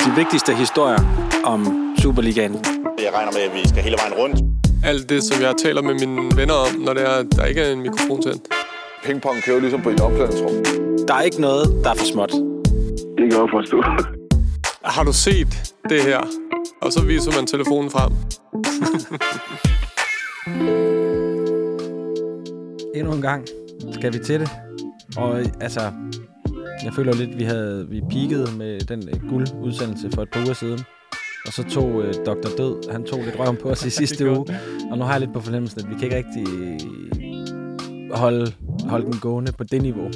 De vigtigste historier om Superligaen. Jeg regner med, at vi skal hele vejen rundt. Alt det, som jeg taler med mine venner om, når der ikke er en mikrofon til. Pingpong kører ligesom på et opklædningsrum. Der er ikke noget, der er for småt. Det kan jeg forstå. Har du set det her? Og så viser man telefonen frem. Endnu en gang skal vi til det. Og altså, jeg føler lidt, vi peakede med den guldudsendelse for et par uger siden. Og så tog Dr. Død, han tog lidt røven på os i sidste uge. Og nu har jeg lidt på fornemmelsen, at vi kan ikke rigtig holde den gående på det niveau.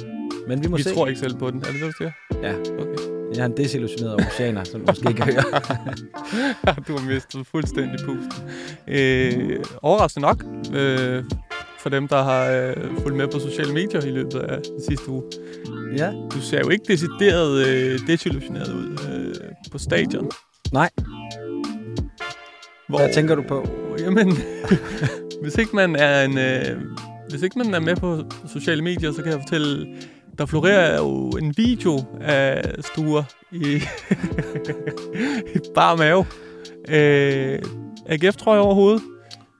Men vi må se. Vi tror ikke selv på den. Er det det, du siger? Ja. Okay. Jeg er en desillusioneret oceaner, som du måske ikke hører. Du har mistet fuldstændig pusten. Overraskende nok. For dem, der har fulgt med på sociale medier i løbet af den sidste uge. Ja. Du ser jo ikke decideret desillusioneret ud på stadion. Nej. Hvad tænker du på? Jamen, hvis ikke man er med på sociale medier, så kan jeg fortælle, der florerer jo en video af Sture i bar mave. AGF trøje over hovedet.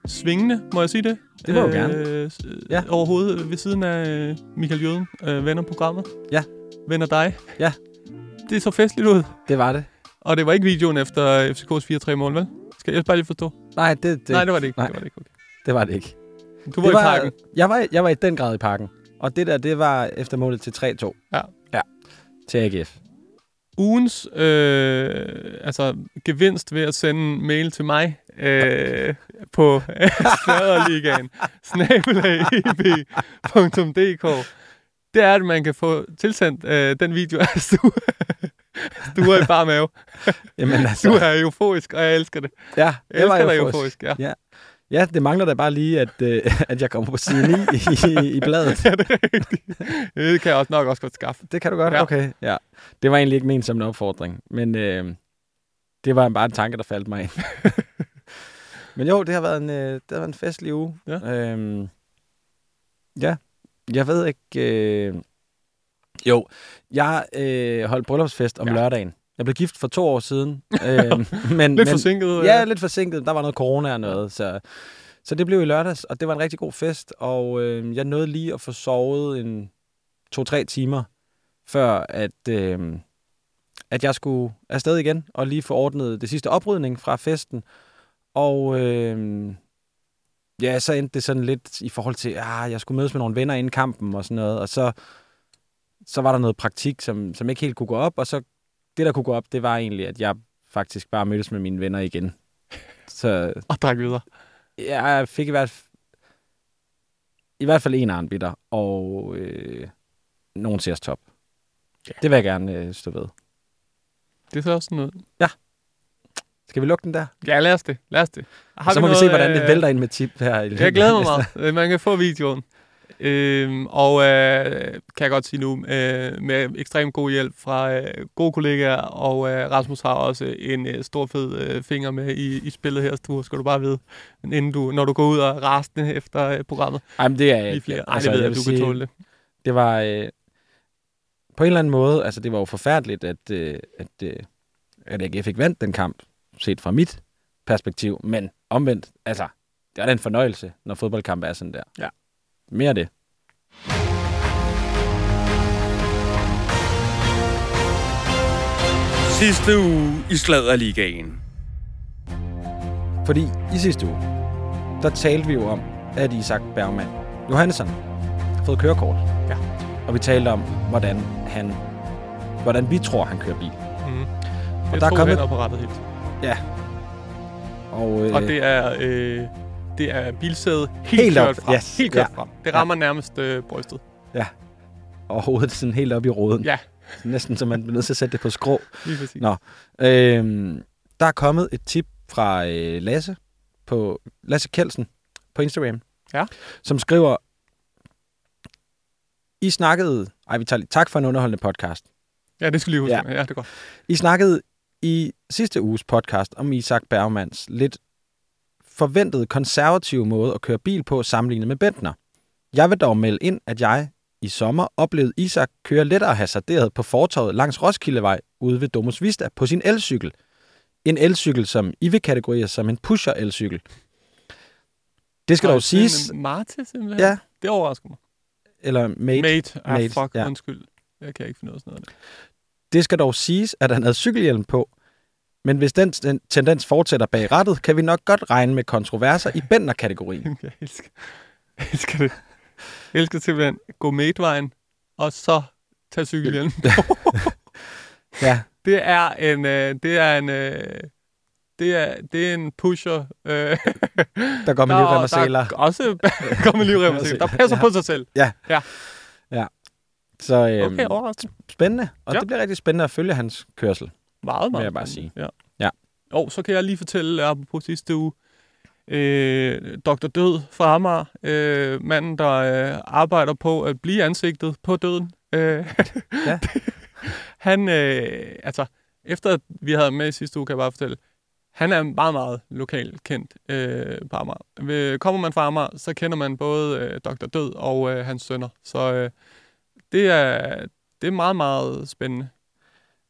Svingende, må jeg sige det? Det var jo gerne. Ja. Over hovedet ved siden af Michael Jøden, venner programmet. Ja. Venner dig. Ja. Det så festligt ud. Det var det. Og det var ikke videoen efter FCK's 4-3 mål, vel? Skal jeg bare lige forstå? Nej, det var det ikke. Nej. Det var det ikke. Okay. Det var det ikke. Du var i Parken. Jeg var i den grad i Parken. Og det var efter målet til 3-2. Ja. Ja. Til AGF. Ugens gevinst ved at sende en mail til mig på Sladderligaen @ib.dk. Det er, at man kan få tilsendt den video af Sture i bar mave. Jamen altså. Du er euforisk, og jeg elsker det. Ja, jeg var euforisk. Ja. Ja, det mangler da bare lige, at jeg kommer på side 9 i bladet. Ja, det er rigtigt. Det kan jeg også nok også godt skaffe. Det kan du godt, ja. Okay. Ja. Det var egentlig ikke ment som en opfordring, men det var bare en tanke, der faldt mig ind. Men jo, det har været en festlig uge. Ja. Ja, jeg ved ikke... jeg holdt bryllupsfest om lørdagen. Jeg blev gift for 2 år siden. Lidt forsinket. Ja, lidt forsinket. Der var noget corona og noget. Så det blev i lørdags, og det var en rigtig god fest. Og jeg nåede lige at få sovet 2-3 timer, før at jeg skulle afsted igen, og lige få ordnet det sidste oprydning fra festen. Og så endte det sådan lidt i forhold til, jeg skulle mødes med nogle venner inden kampen og sådan noget. Og så var der noget praktik, som ikke helt kunne gå op, og så det, der kunne gå op, det var egentlig, at jeg faktisk bare mødtes med mine venner igen. Så, og drak videre. Jeg fik i hvert fald en armbitter og nogen særstop. Ja. Det vil jeg gerne stå ved. Det ser også sådan ud. Ja. Skal vi lukke den der? Ja, lad os det. Så må vi se, hvordan det vælter ind med tip her. Jeg glæder mig meget. Man kan få videoen. Kan jeg godt sige nu, med ekstremt god hjælp fra gode kollegaer, og Rasmus har også en stor fed finger med i spillet her, Sture, skal du bare vide, når du går ud og rasende efter programmet. Jamen det er jeg ikke. Altså, jeg ved, at du kan tåle det. Det var på en eller anden måde, altså det var jo forfærdeligt, at AGF ikke vandt den kamp, set fra mit perspektiv, men omvendt, altså det er da en fornøjelse, når fodboldkamp er sådan der. Ja. Mere det. Sidste uge i Sladderligaen. Fordi i sidste uge, der talte vi jo om, at Isak Bergmann Johansson har fået kørekort. Ja. Og vi talte om, hvordan vi tror, han kører bil. Mm. Og der er kommet apparatet helt. Ja. Og det er... Det er bilsædet helt kørt frem. Yes. Helt kørt frem. Det rammer nærmest brystet. Ja. Og hovedet sådan helt op i roden. Ja. Næsten som man bliver nødt til at sætte det på skrå. Lige præcis. Nå. Der er kommet et tip fra Lasse Kjeldsen på Instagram. Ja. Som skriver, tak for en underholdende podcast. Ja, det skulle lige huske. Ja. Ja, det er godt. I snakkede i sidste uges podcast om Isak Bergmanns lidt forventede konservative måde at køre bil på sammenlignet med Bentner. Jeg vil dog melde ind, at jeg I sommer oplevede Isak køre lettere hasarderet på fortovet langs Roskildevej ude ved Domus Vista på sin elcykel. En elcykel, som I vil kategorisere som en pusher-elcykel. Det skal dog siges... Marte, simpelthen? Ja. Det overrasker mig. Eller Mate. Fuck, ja. Undskyld. Jeg kan ikke finde noget sådan noget. Det skal dog siges, at han havde cykelhjelm på. Men hvis den tendens fortsætter bag rattet, kan vi nok godt regne med kontroverser i Bentner-kategorien. Jeg elsker det. Jeg elsker simpelthen gå Mate-vejen, og så tage cykelhjelm. Ja. Det er en pusher. Der går med livrem og seler. Der går med livrem og seler. Der passer på sig selv. Ja. Så okay, spændende. Og det bliver rigtig spændende at følge hans kørsel. Meget, meget. Vil jeg bare sige. Ja. Og så kan jeg lige fortælle, apropos sidste uge, Dr. Død fra Amager, manden, der arbejder på at blive ansigtet på døden. Ja. Han, efter at vi havde med sidste uge, kan jeg bare fortælle, han er meget, meget lokalt kendt på Amager. Kommer man fra Amager, så kender man både Dr. Død og hans sønner. Så det er meget, meget spændende.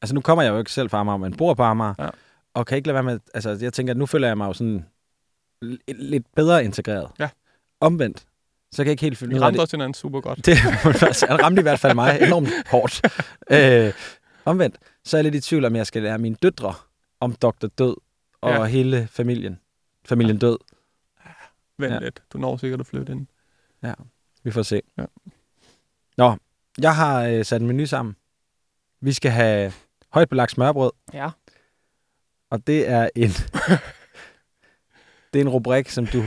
Altså nu kommer jeg jo ikke selv fra Amager, men bor på Amager, og kan ikke lade være med... Altså jeg tænker, at nu føler jeg mig jo sådan lidt bedre integreret. Ja. Omvendt. Så kan jeg ikke helt følge ud af det. Han ramte også hinanden super godt. Han ramte i hvert fald mig enormt hårdt. Omvendt, så er jeg lidt i tvivl om, jeg skal lære mine døtre om Dr. Død og hele familien. Familien Død. Vent lidt. Du når sikkert at flytte ind. Ja, vi får se. Ja. Nå, jeg har sat en menu sammen. Vi skal have højt belagt smørbrød. Ja. Og det er en... det er en rubrik, som du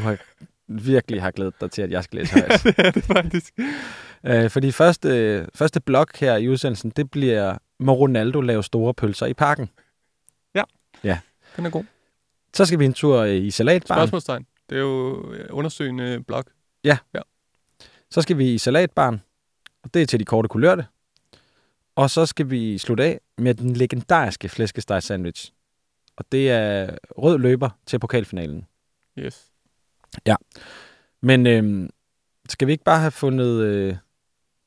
virkelig har glædet dig til, at jeg skal læse højt. Ja, det er det faktisk. Fordi første blok her i udsendelsen, det bliver, må Ronaldo lave store pølser i Parken? Ja. Den er god. Så skal vi en tur i salatbaren. Spørgsmålstegn. Det er jo undersøgende blok. Ja. Så skal vi i salatbaren, og det er til de korte kulørte. Og så skal vi slutte af med den legendariske flæskesteg sandwich. Og det er rød løber til pokalfinalen. Yes. Ja, men skal vi ikke bare have fundet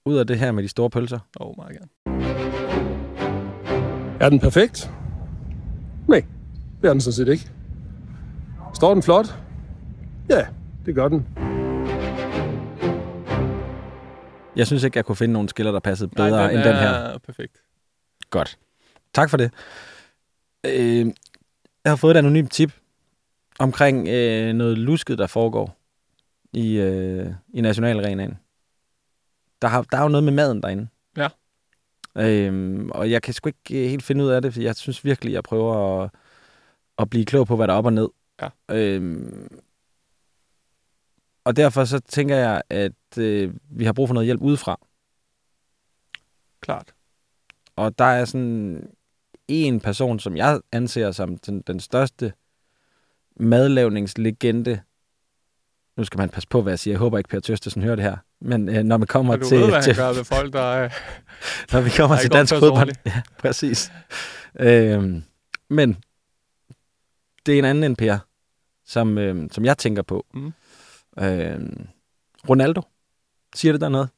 ud af det her med de store pølser? Meget gerne. Er den perfekt? Nej, det er den sådan set ikke. Står den flot? Ja, det gør den. Jeg synes ikke, jeg kunne finde nogen skiller, der passede bedre end den her. Nej, den er perfekt. Godt. Tak for det. Jeg har fået et anonymt tip omkring noget lusket, der foregår i Nationalarenaen. Der er jo noget med maden derinde. Ja. Og jeg kan sgu ikke helt finde ud af det, for jeg synes virkelig, jeg prøver at blive klog på, hvad der er op og ned. Ja. Og derfor så tænker jeg, at vi har brug for noget hjælp udefra. Klart. Og der er sådan en person, som jeg anser som den største madlavningslegende. Nu skal man passe på, hvad jeg siger. Jeg håber ikke, Per Tøstesen hører det her. Men når man kommer til... Du ved, hvad han gør ved folk, der når vi kommer til dansk fodbold. Ja, præcis. Men det er en anden end Per, som jeg tænker på. Mm. Ronaldo, siger det der noget?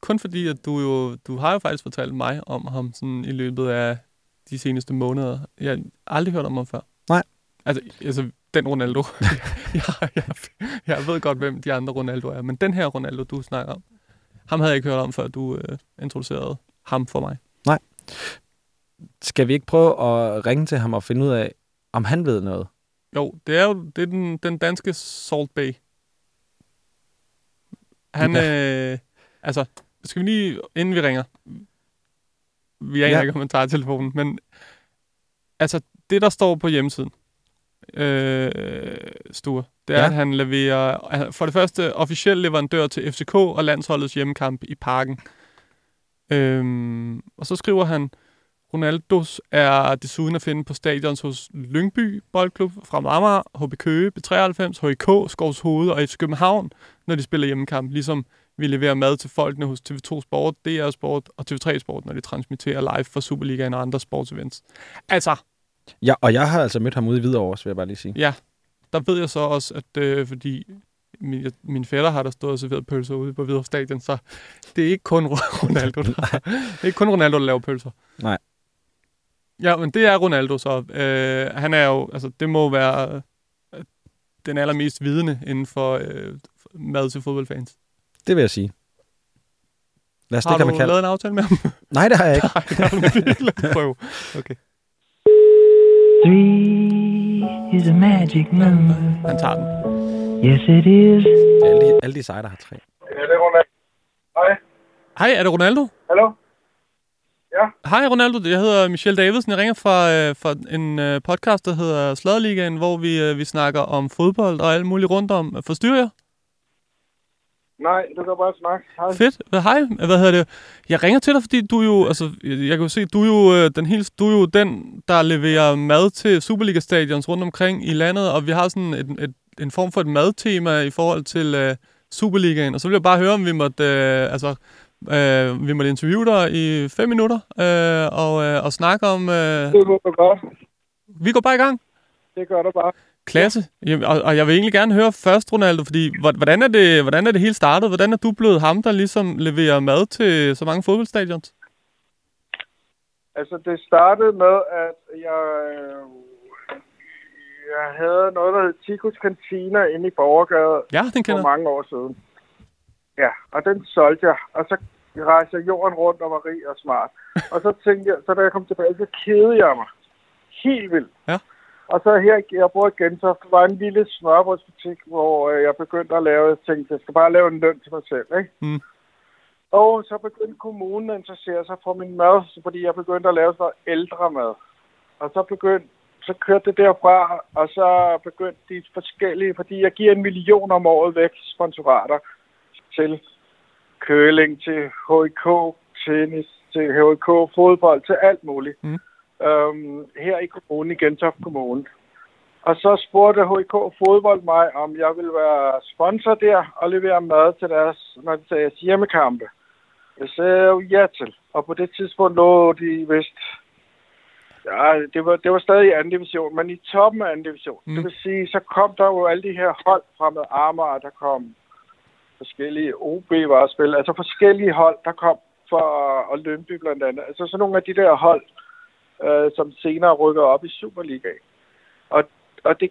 Kun fordi, at du har jo faktisk fortalt mig om ham sådan i løbet af de seneste måneder. Jeg har aldrig hørt om ham før. Nej. Altså den Ronaldo. Jeg ved godt, hvem de andre Ronaldo er, men den her Ronaldo, du snakker om, ham havde jeg ikke hørt om, før du introducerede ham for mig. Nej. Skal vi ikke prøve at ringe til ham og finde ud af, om han ved noget? Jo, det er den danske Salt Bay. Han, skal vi lige, inden vi ringer, vi aner ikke, om man tager telefonen, men altså, det der står på hjemmesiden, Sture, det er, at han leverer, for det første, officiel leverandør til FCK og landsholdets hjemmekamp i Parken. Og så skriver han, Ronaldos er desuden at finde på stadions hos Lyngby Boldklub, fra Amager, HB Køge, B93, HK, Skovs Hoved og FC København, når de spiller hjemmekamp, ligesom vi leverer mad til folkene hos TV2 Sport, DR Sport og TV3 Sport, når de transmitterer live fra Superligaen og andre sportsevents. Altså... Ja, og jeg har altså mødt ham ude i Hvidovre, vil jeg bare lige sige. Ja, der ved jeg så også, at fordi min fætter har der stået og serveret pølser ude på Hvidovre Stadion, så det er ikke kun Ronaldo, der laver pølser. Nej. Ja, men det er Ronaldo så. Han er jo, altså det må være den allermest vidende inden for mad til fodboldfans. Det vil jeg sige. Lad os har det, kan du lavet en aftale med ham? Nej, det har jeg ikke. Nej, det har du virkelig. Prøv. Okay. Three is a magic number. Han tager den. Yes, it is. Det er alle de seje, der har tre. Ja, det er Ronaldo. Hej. Hej, er det Ronaldo? Hallo? Ja. Hej Ronaldo, jeg hedder Michelle Davidsen. Jeg ringer fra en podcast, der hedder Sladderligaen, hvor vi snakker om fodbold og alt muligt rundt om. Forstyrrer jeg? Nej, du kan bare snakke. Hej. Fedt. Hej. Hvad hedder det? Jeg ringer til dig, fordi du jo, altså, jeg kan jo se, du er jo den, der leverer mad til Superliga-stadions rundt omkring i landet, og vi har sådan en form for et madtema i forhold til Superligaen. Og så vil jeg bare høre, om vi måtte, vi måtte interviewe dig i 5 minutter og snakke om... Det må du godt. Vi går bare i gang. Det gør du bare. Klasse. Og jeg vil egentlig gerne høre først, Ronaldo, fordi hvordan er det hele startet? Hvordan er du blevet ham, der ligesom leverer mad til så mange fodboldstadions? Altså, det startede med, at jeg havde noget, der hed Tigos Cantina inde i Borgergade, ja, den kender. For mange år siden. Ja, og den solgte jeg, og så rejste jeg jorden rundt og var rig og smart. Og så tænkte jeg, så da jeg kom tilbage, så kedede jeg mig. Helt vildt. Ja. Og så her, jeg bor i Gentofte, der var en lille smørbrødsbutik, hvor jeg begyndte at lave, jeg tænkte, jeg skal bare lave en løn til mig selv, ikke? Mm. Og så begyndte kommunen at interessere sig for min mad, fordi jeg begyndte at lave sådan noget ældre mad. Og så kørte det derfra, og så begyndte de forskellige, fordi jeg giver 1 million om året væk sponsorater til curling, til HK tennis, til HK fodbold, til alt muligt. Mm. Her i kommunen, i Gentofte Kommune. Og så spurgte HK fodbold mig, om jeg ville være sponsor der og levere mad til deres hjemmekampe. Jeg sagde jo ja til. Og på det tidspunkt lå de vist... Ja, det var stadig i 2. division, men i toppen af 2. division. Mm. Det vil sige, så kom der jo alle de her hold fra med Amager, der kom forskellige OB-varespil. Altså forskellige hold, der kom fra Lønby blandt andet. Altså sådan nogle af de der hold... som senere rykker op i Superligaen. Og det,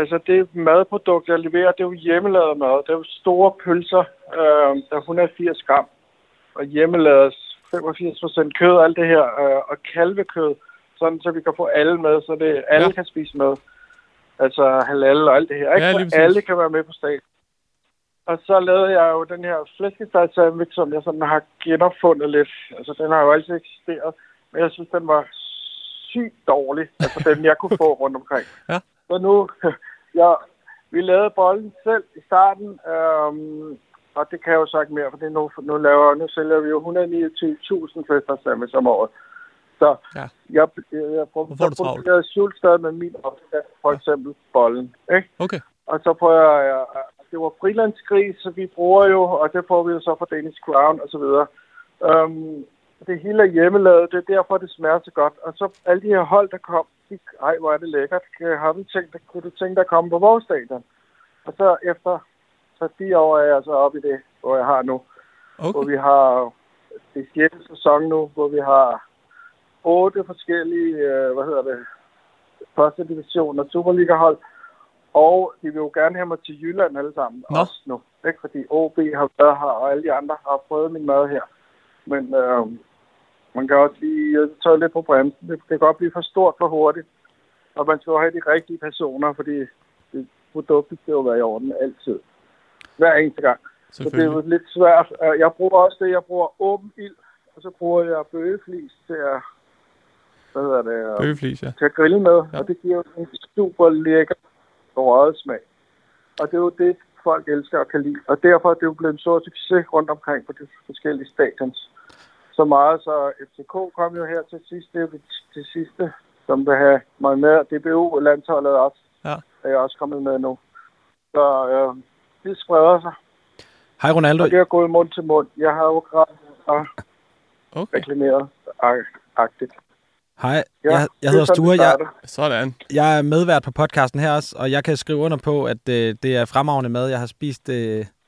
altså det madprodukt, jeg leverer, det er jo hjemmelavet mad. Det er jo store pølser, der er 180 gram, og hjemmelavet 85% kød, alt det her, og kalvekød, sådan så vi kan få alle med, så det alle kan spise med. Altså halal og alt det her. Ikke? Ja, så alle kan være med på stadion. Og så lavede jeg jo den her flæskesteg-sandwich, som jeg sådan har genopfundet lidt. Altså den har jo altid eksisteret. Men jeg synes, den var sygt dårlig, altså den, jeg kunne få rundt omkring. Ja. Så nu, vi lavede bollen selv i starten, og det kan jeg jo sagt mere, for nu sælger vi jo 129.000 flæskesteg om året. Så jeg producerede sultstad med min opskab, for eksempel bollen. Ikke? Okay. Og så prøver jeg, det var frilandsgris, så vi bruger jo, og det får vi jo så fra Danish Crown og så videre. Det hele er hjemmelavet, det er derfor, det smager så godt. Og så alle de her hold, der kom, de, ej, hvor er det lækkert. Kunne du tænke dig at komme på vores stadion? Og så efter 4 år er jeg så oppe i det, hvor jeg har nu. Okay. Hvor vi har det 6. sæson nu, hvor vi har 8 forskellige, første division og Superliga-hold. Og de vil jo gerne have mig til Jylland alle sammen, også nu. Ikke? Fordi OB har været her, og alle de andre har prøvet min mad her. Men man kan også lige tage lidt på bremsen. Det kan godt blive for stort for hurtigt. Og man skal jo have de rigtige personer, fordi det produktet skal jo være i orden altid. Hver eneste gang. Så det er jo lidt svært. Jeg bruger også det. Jeg bruger åben ild, og så bruger jeg bøgeflis til at, bøgeflis, til at grille med. Ja. Og det giver jo en super lækker røget smag. Og det er jo det, folk elsker og kan lide. Og derfor er det jo blevet en stor succes rundt omkring på de forskellige stadions. Så meget, så FCK kom jo her til sidste, som vil have mig med. DBU og landsholdet også, er jeg også kommet med nu. Så det spreder sig. Hej Ronaldo. Og det er gået mund til mund. Jeg har jo grædt og reklameret agtigt. Hej, ja, jeg hedder Sture. Jeg er medvært på podcasten her også, og jeg kan skrive under på, at det er fremragende mad. Jeg har spist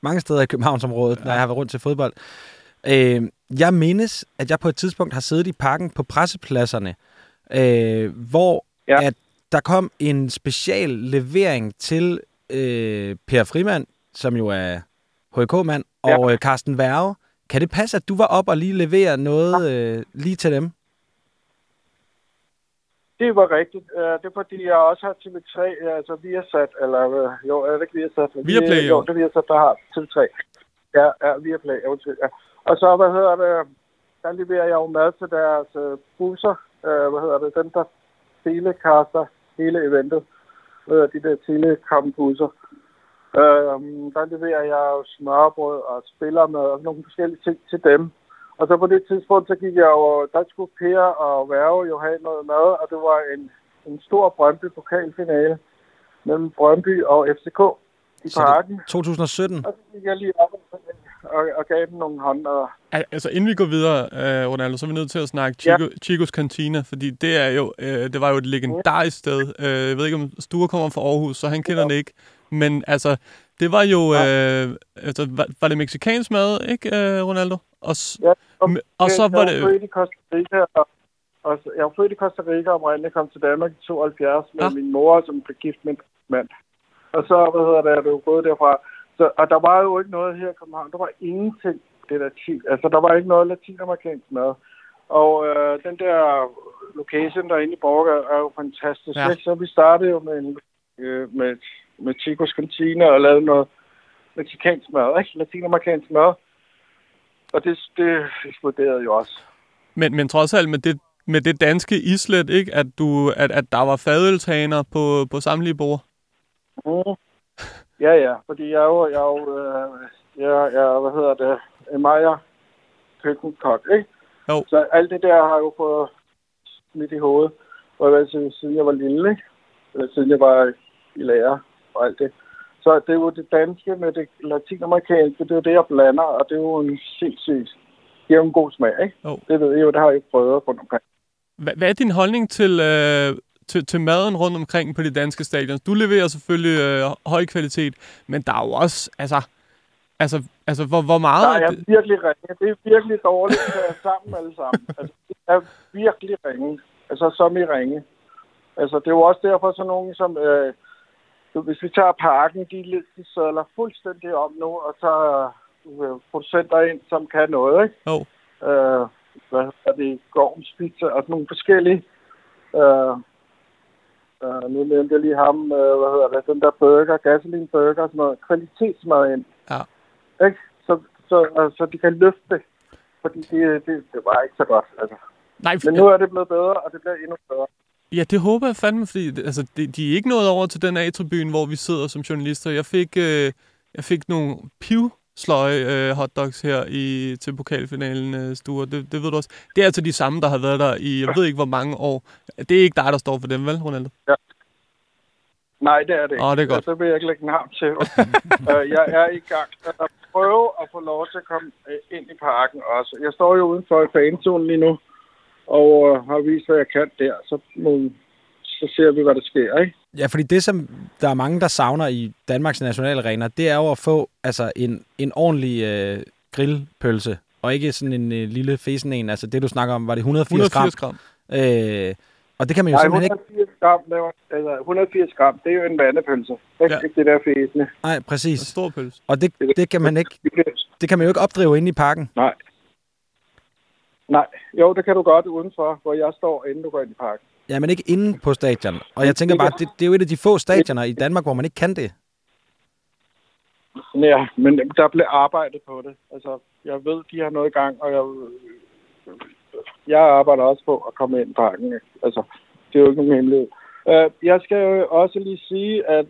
mange steder i Københavnsområdet, når jeg har været rundt til fodbold. Jeg mindes, at jeg på et tidspunkt har siddet i Parken på pressepladserne, hvor at der kom en special levering til Per Frimand, som jo er HK-mand, og Carsten Værge. Kan det passe, at du var op og lige levere noget lige til dem? Det var rigtigt. Det er fordi, jeg også har TV3, altså Viasat, eller jo, er det ikke Viasat? Viaplay, jo. Det er Viasat, der har TV3. Ja, Viaplay, eventuelt, ja. Og så, der leverer jeg jo mad til deres busser, dem der telekaster hele eventet, de der telekom-busser. Der leverer jeg jo smørbrød og spillermad og nogle forskellige ting til dem. Og så på det tidspunkt, så gik jeg over, der skulle Per og Værge jo have noget mad, og det var en stor Brøndby-pokalfinale mellem Brøndby og FCK i Parken. 2017? Og så gik jeg lige op og gav dem nogle håndmadder. Altså, inden vi går videre, Ronaldo, så er vi nødt til at snakke Tigos Cantina, fordi det er jo, det var jo et legendarisk sted. Jeg ved ikke, om Sture kommer fra Aarhus, så han kender det ikke. Men altså, det var jo... altså, var det mexikansk mad, ikke, Ronaldo? Og så var det... Jeg var født i Costa Rica, og Marianne kom til Danmark i 72 med min mor, som blev gift med en mand. Og så, jeg blev gået derfra. Så, og der var jo ikke noget her i København. Der var ingenting, det latin. Altså, der var ikke noget latinamerikansk mad. Og den der location derinde i Borgergade er jo fantastisk. Ja. Så vi startede jo med Tigos Cantina og lavede noget mexikansk mad, ikke? Latinamerikansk mad. Og det eksploderede jo også. Men trods alt med det danske islet, ikke? At der var fadøltaner på samtlige bord? Mm. Ja, fordi jeg er en Maja-køkkenkok, ikke? Jo. Så alt det der har jeg jo fået smidt i hovedet, siden jeg var lille, ikke? Eller siden jeg var i lærer og alt det. Så det er jo det danske med det latinamerikanske, det er jo det, jeg blander, og det er jo en sindssygt... Det er jo en god smag, ikke? Oh. Det ved jeg jo, det har jeg prøvet rundt omkring. Hvad er din holdning til maden rundt omkring på de danske stadions? Du leverer selvfølgelig høj kvalitet, men der er jo også... Altså hvor meget... Der er virkelig ringe. Det er virkelig dårligt sammen alle sammen. Altså, det er virkelig ringe. Altså som i ringe. Altså det er jo også derfor sådan nogen som... hvis vi tager Parken, de sædler fuldstændig om nu, og tager producenter ind, som kan noget, ikke? Jo. Oh. Gorms Pizza og sådan nogle forskellige. Nu nævnte jeg lige ham, den der burger, gasoline burger og sådan noget. Kvalitetsmad ind. Ja. Ikke? Så de kan løfte det, fordi det var ikke så godt, altså. Nej, men nu er det blevet bedre, og det bliver endnu bedre. Ja, det håber jeg fandme, fordi altså, de er ikke nået over til den A-tribune, hvor vi sidder som journalister. Jeg fik nogle pivsløje hotdogs her til pokalfinalen, Sture. Det ved du også. Det er altså de samme, der har været der i, jeg ved ikke hvor mange år. Det er ikke dig, der står for dem, vel, Ronaldo? Ja. Nej, det er det ikke. Det er godt. Så vil jeg ikke lægge en arm til. Jeg er i gang at prøve at få lov til at komme ind i Parken også. Jeg står jo udenfor i fanzonen lige nu. Og har vist, hvad jeg kan der, så ser vi, hvad der sker, ikke? Ja, fordi det, som der er mange, der savner i Danmarks nationalarener, det er jo at få altså, en ordentlig grillpølse, og ikke sådan en lille fesen en. Altså det, du snakker om, var det 180 gram? Og det kan man jo simpelthen ikke... 180 gram, det er jo en vandepølse. Det er ikke det der fæsende. Nej, præcis. En stor pølse. Og det kan man ikke... Det kan man jo ikke opdrive inde i Parken. Nej, jo, det kan du godt udenfor, hvor jeg står, inden du går ind i Parken. Ja, men ikke inde på stadion. Og jeg tænker bare, det er jo et af de få stadioner i Danmark, hvor man ikke kan det. Ja, men der blev arbejdet på det. Altså, jeg ved, de har noget i gang, og jeg arbejder også på at komme ind i Parken. Altså, det er jo ikke nogen hemmelighed. Jeg skal jo også lige sige, at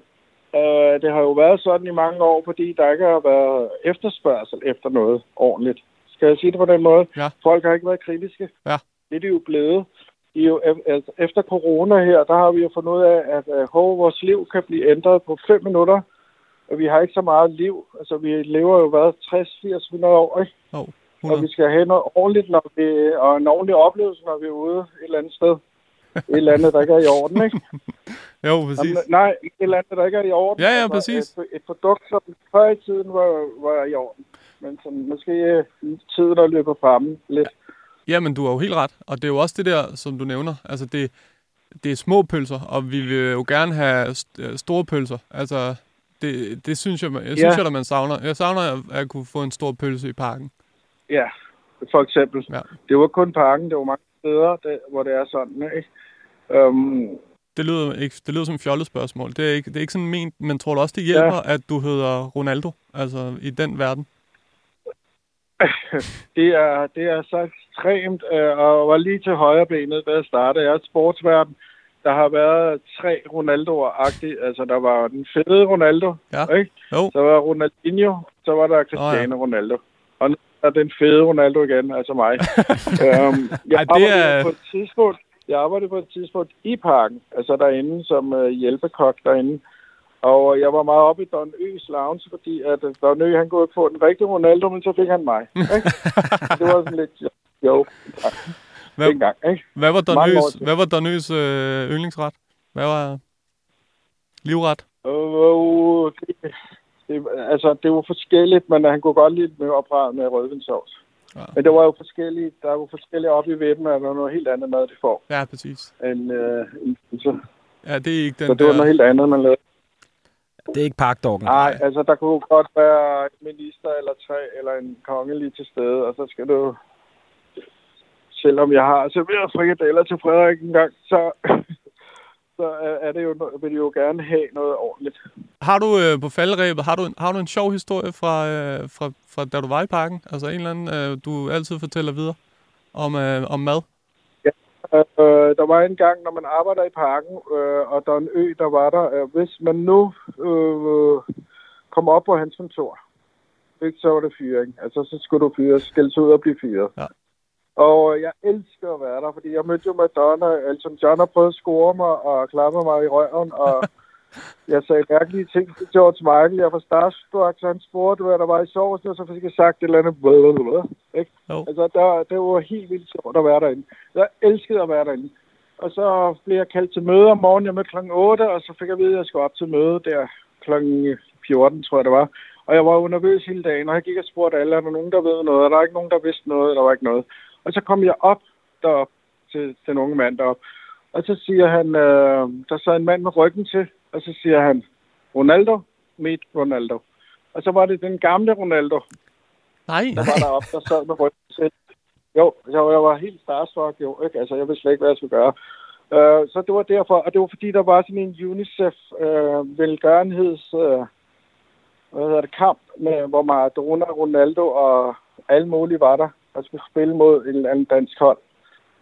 det har jo været sådan i mange år, fordi der ikke har været efterspørgsel efter noget ordentligt. Skal jeg sige det på den måde? Ja. Folk har ikke været kritiske. Ja. Det er de jo blevet. Altså, efter corona her, der har vi jo fundet ud af, at vores liv kan blive ændret på 5 minutter. Og vi har ikke så meget liv. Altså, vi lever jo været 60, 80, 100 år, ikke? Oh, 100. Og vi skal have noget ordentligt, og en ordentlig oplevelse, når vi er ude et eller andet sted. et eller andet, der ikke er i orden, ikke? Jo, præcis. Jamen, nej, et eller andet, der ikke er i orden. Ja, ja, præcis. Et produkt, som før i tiden var i orden, men som måske tiden der løber fremme lidt. Ja, men du har jo helt ret, og det er jo også det der, som du nævner. Altså, det er små pølser, og vi vil jo gerne have store pølser. Altså, det synes jeg, synes jeg, man savner. Jeg savner at kunne få en stor pølse i Parken. Ja, for eksempel. Ja. Det var kun Parken, det var mange steder, hvor det er sådan, ikke? Det lyder som et fjollet spørgsmål. Det er ikke sådan ment, men tror du også, det hjælper, at du hedder Ronaldo? Altså, i den verden? Det er så ekstremt, og var lige til højre benet, da jeg startede. Jeg er sportsverden. Der har været 3 Ronaldo-agtige. Altså, der var den fede Ronaldo, ikke? Jo. Så var Ronaldinho, så var der Cristiano Ronaldo. Og nu er den fede Ronaldo igen, altså mig. Jeg arbejdede på et tidspunkt i Parken, altså derinde, som hjælpekok derinde. Og jeg var meget oppe i Don Øs lounge, fordi at Don Ø, han kunne ikke få den rigtige Ronaldo, men så fik han mig. Ikke? Det var sådan lidt jo. Hvad var Don Øs yndlingsret? Hvad var livret? Det var forskelligt, men han kunne godt lide med oprædet med rødvindsovs. Ja. Men det var jo forskellige, der var forskellige oppe i vippen, og der var noget helt andet mad, de får. Ja, præcis. Ja, det er ikke den. Så det var noget helt andet, man lavede. Det er ikke parkdoggen. Nej, altså der kunne godt være en minister eller 3 eller en konge lige til stede, og så skal du, selvom jeg har serveret frikadeller til Frederik engang, så er det jo, vil de jo gerne have noget ordentligt. Har du på falderæbet, har du en sjov historie fra da du var i Parken? Altså en eller anden, du altid fortæller videre om mad? Der var en gang, når man arbejder i Parken, og Don Ø, der var der. Hvis man nu kom op på hans kontor, så var det fyring. Altså, så skulle du skældes ud og blive fyret. Ja. Og jeg elsker at være der, fordi jeg mødte jo Madonna, altså John har prøvet at score mig og klappe mig i røven, og jeg sagde mærkelige ting til George Michael. Jeg var starstruck, så han spurgte, hvad der var i sovsen, og så fik jeg sagt et eller andet. Ikke? No. Altså, det var helt vildt sjovt at være derinde. Jeg elskede at være derinde. Og så blev jeg kaldt til møde om morgenen. Jeg mødte kl. 8, og så fik jeg at vide, at jeg skulle op til møde der kl. 14, tror jeg det var. Og jeg var jo nervøs hele dagen, og jeg gik og spurgte alle, er der nogen, der ved noget? Og der er ikke nogen, der vidste noget? Der var ikke noget. Og så kom jeg op derop til den unge mand derop. Og så siger han, der sad en mand med ryggen til, og så siger han, Ronaldo, meet Ronaldo. Og så var det den gamle Ronaldo, der var deroppe, der sad med ryggen til. Jo, jeg var helt starstruck, jo, ikke? Altså, jeg vidste slet ikke, hvad jeg skulle gøre. Så det var derfor, og det var fordi, der var sådan en UNICEF-velgørenheds kamp, med, hvor Maradona, Ronaldo og alle mulige var der, og skulle spille mod en anden dansk hold.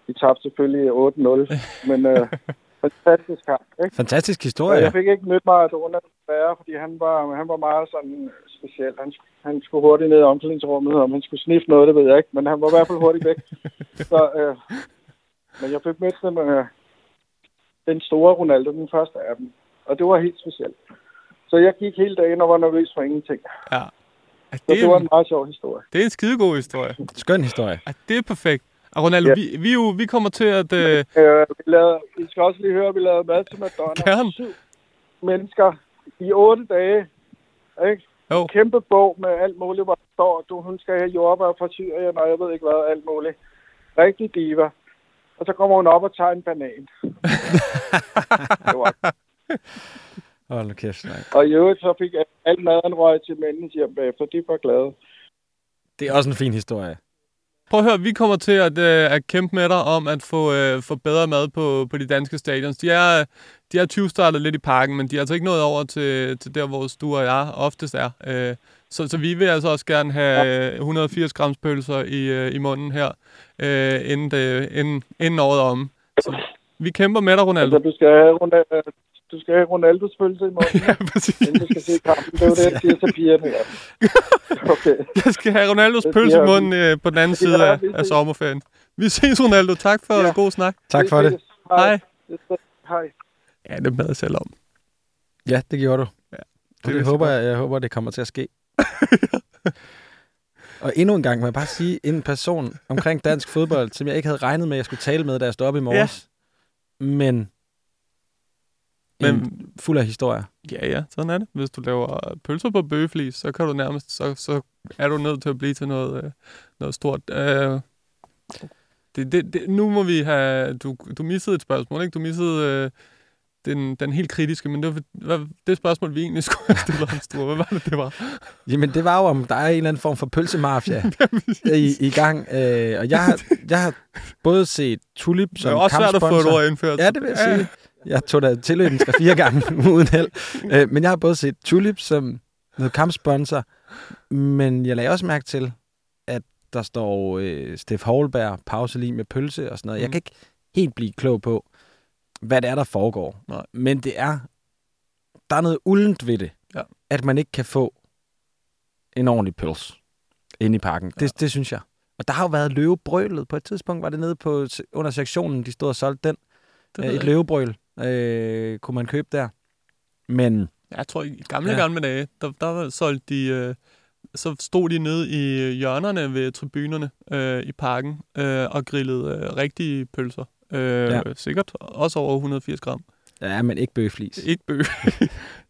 De tabte selvfølgelig 8-0, men fantastisk kamp, ikke? Fantastisk historie. Og jeg fik ikke mødt Maradona, fordi han var meget sådan speciel. Han skulle hurtigt ned i omklædningsrummet, om han skulle sniffe noget, det ved jeg ikke, men han var i hvert fald hurtigt væk. Så, men jeg fik mødt den store Ronaldo, den første af dem, og det var helt specielt. Så jeg gik hele dagen og var nervøs for ingenting. Ja. Det var en meget sjov historie. Det er en skidegod historie. Skøn historie. Det er perfekt. Og Ronaldo, vi kommer til at... Vi skal også lige høre, at vi lavede mad til Madonna. Gerne. 7 mennesker i 8 dage. Ikke? Jo. Kæmpe bog med alt muligt, hvor der står, du, hun skal have jordbær fra Syrien, og jeg ved ikke hvad, alt muligt. Rigtig diva. Og så kommer hun op og tager en banan. Det var og i øvrigt så fik alt maden røg til menneskehjem bagefter. De var glade. Det er også en fin historie. Prøv at høre, vi kommer til at kæmpe med dig om at få bedre mad på de danske stadions. De er 20-startet lidt i Parken, men de er altså ikke nået over til der, hvor Sture og jeg oftest er. Så vi vil altså også gerne have 180 grams pølser i munden her, inden året om. Så vi kæmper med dig, Ronaldo. Altså, du skal have Ronaldos pølse i morgen. Ja, præcis. Inden du skal se kampen. Det er jo det, jeg siger til pigerne. Ja. Okay. Jeg skal have Ronaldos pølse i munden på den anden side af sommerferien. Vi ses, Ronaldo. Tak for god snak. Tak for det. Hej. Hej. Ja, det bad jeg selv om. Ja, det gjorde du. Ja. Jeg håber, det kommer til at ske. Og endnu en gang må jeg bare sige, en person omkring dansk fodbold, som jeg ikke havde regnet med, at jeg skulle tale med, da jeg stod op i morges, men fuld af historier. Ja, sådan er det. Hvis du laver pølser på bøgeflis, så kan du nærmest, så er du nødt til at blive til noget stort. Nu må vi have... Du missede et spørgsmål, ikke? Du missede den helt kritiske, men det var det spørgsmål, vi egentlig skulle have stillet om Struer. Hvad var det var? Jamen, det var jo, om der er en eller anden form for pølsemafia i gang. Og jeg har både set Tulip som kampsponsor. Det er også svært at få et ord indført. Ja, det vil jeg sige. Jeg tog da tilløbet 3-4 gange uden held. Men jeg har både set Tulip som noget kampsponsor, men jeg lagde også mærke til, at der står Steff Houlberg, pauselig med pølse og sådan noget. Jeg kan ikke helt blive klog på, hvad det er, der foregår. Nej. Men der er noget uldent ved det, ja. At man ikke kan få en ordentlig pølse inde i parken. Ja. Det synes jeg. Og der har jo været løvebrølet. På et tidspunkt var det nede på under sektionen, de stod og solgte den. Et løvebrøl kunne man købe der. Men... Jeg tror, i gamle dage, der solgte de... så stod de nede i hjørnerne ved tribunerne i parken og grillede rigtige pølser. Sikkert. Også over 180 gram. Ja, men ikke bøgeflis. Ikke bøg.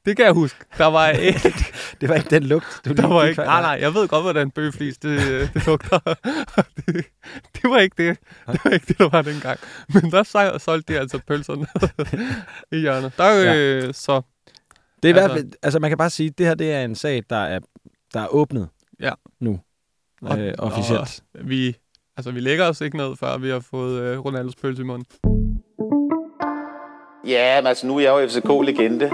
Det kan jeg huske. Der var ikke... det var ikke den lugt, du der var ikke. Nej, jeg ved godt, hvordan bøgeflis det lugter. det var ikke det. Det var ikke det, der var dengang. Men der solgte de altså pølserne i hjørnet. Så... Det er i hvert fald... Altså, man kan bare sige, at det her det er en sag, der er åbnet nu. Officielt. Og vi lægger os ikke ned, før vi har fået Ronaldos pølse i munden. Ja, men altså nu er jeg jo FCK-legende.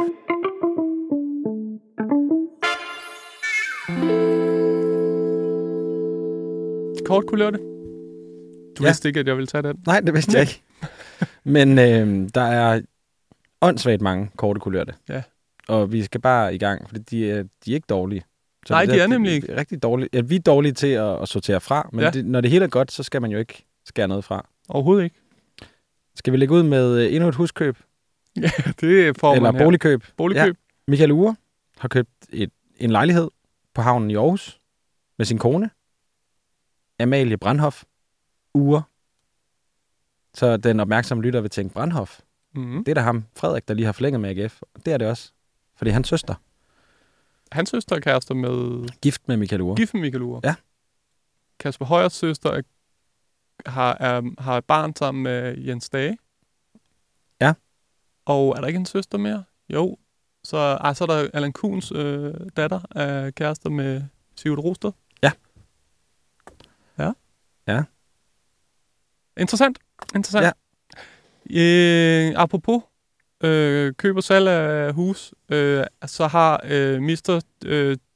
Kort kulør det. Du vidste ikke, at jeg ville tage den. Nej, det vidste jeg ikke. Men der er åndssvagt mange korte kulør det. Ja. Og vi skal bare i gang, for de er ikke dårlige. Så nej, de er nemlig ikke. Rigtig dårlige. Ja, vi er dårlige til at sortere fra, men når det hele er godt, så skal man jo ikke skære noget fra. Overhovedet ikke. Skal vi lægge ud med endnu et huskøb? Ja, det får man. Eller boligkøb. Boligkøb. Ja. Michael Ure har købt en lejlighed på havnen i Aarhus med sin kone, Amalie Brandhoff Ure. Så den opmærksomme lytter vil tænke, Brandhoff, det er da ham, Frederik, der lige har forlænget med AGF. Det er det også, for det er hans søster. Hans søster er kærester med... Gift med Michael Ure. Gift med Michael Ure. Ja. Kasper Højers søster har et barn sammen med Jens Dage. Ja. Og er der ikke en søster mere? Jo. Så er der Allan Kuhns datter af kærester med Sigurd Rosted. Ja. Ja. Ja. Interessant. Interessant. Ja. Apropos køb og salg af hus, så har Mr.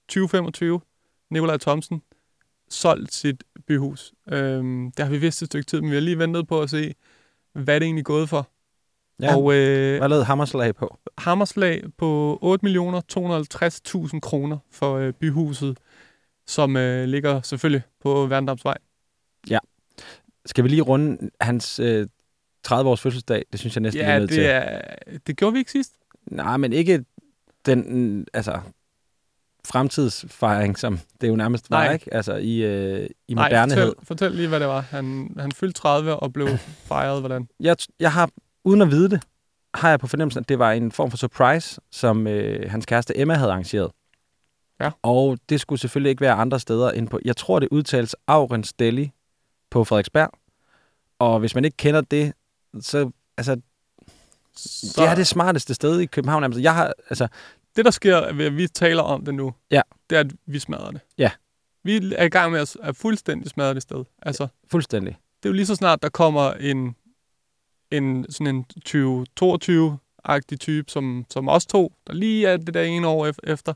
2025, Nikolaj Thomsen, solgt sit byhus. Det har vi vist et stykke tid, men vi har lige ventet på at se, hvad det egentlig er gået for. Ja, og, hvad lavede Hammerslag på? Hammerslag på 8.250.000 kroner for byhuset, som ligger selvfølgelig på Værendamsvej. Ja. Skal vi lige runde hans 30-års fødselsdag? Det synes jeg næsten er nødt til. Ja, det gjorde vi ikke sidst. Nej, men ikke den... Altså... fremtidsfejring, som det jo nærmest var, ikke? Altså i modernhed. Nej, fortæl lige, hvad det var. Han fyldte 30 og blev fejret, hvordan? Jeg har, uden at vide det, har jeg på fornemmelsen, at det var en form for surprise, som hans kæreste Emma havde arrangeret. Ja. Og det skulle selvfølgelig ikke være andre steder end på, jeg tror det udtales Aurens Deli på Frederiksberg. Og hvis man ikke kender det, så altså, det er det smarteste sted i København. Altså, det, der sker, ved at vi taler om det nu, det er, at vi smadrer det. Ja. Vi er i gang med at fuldstændig smadre det sted. Altså, ja, fuldstændig. Det er jo lige så snart, der kommer en sådan en 2022-agtig type, som os to, der lige er det der ene år efter,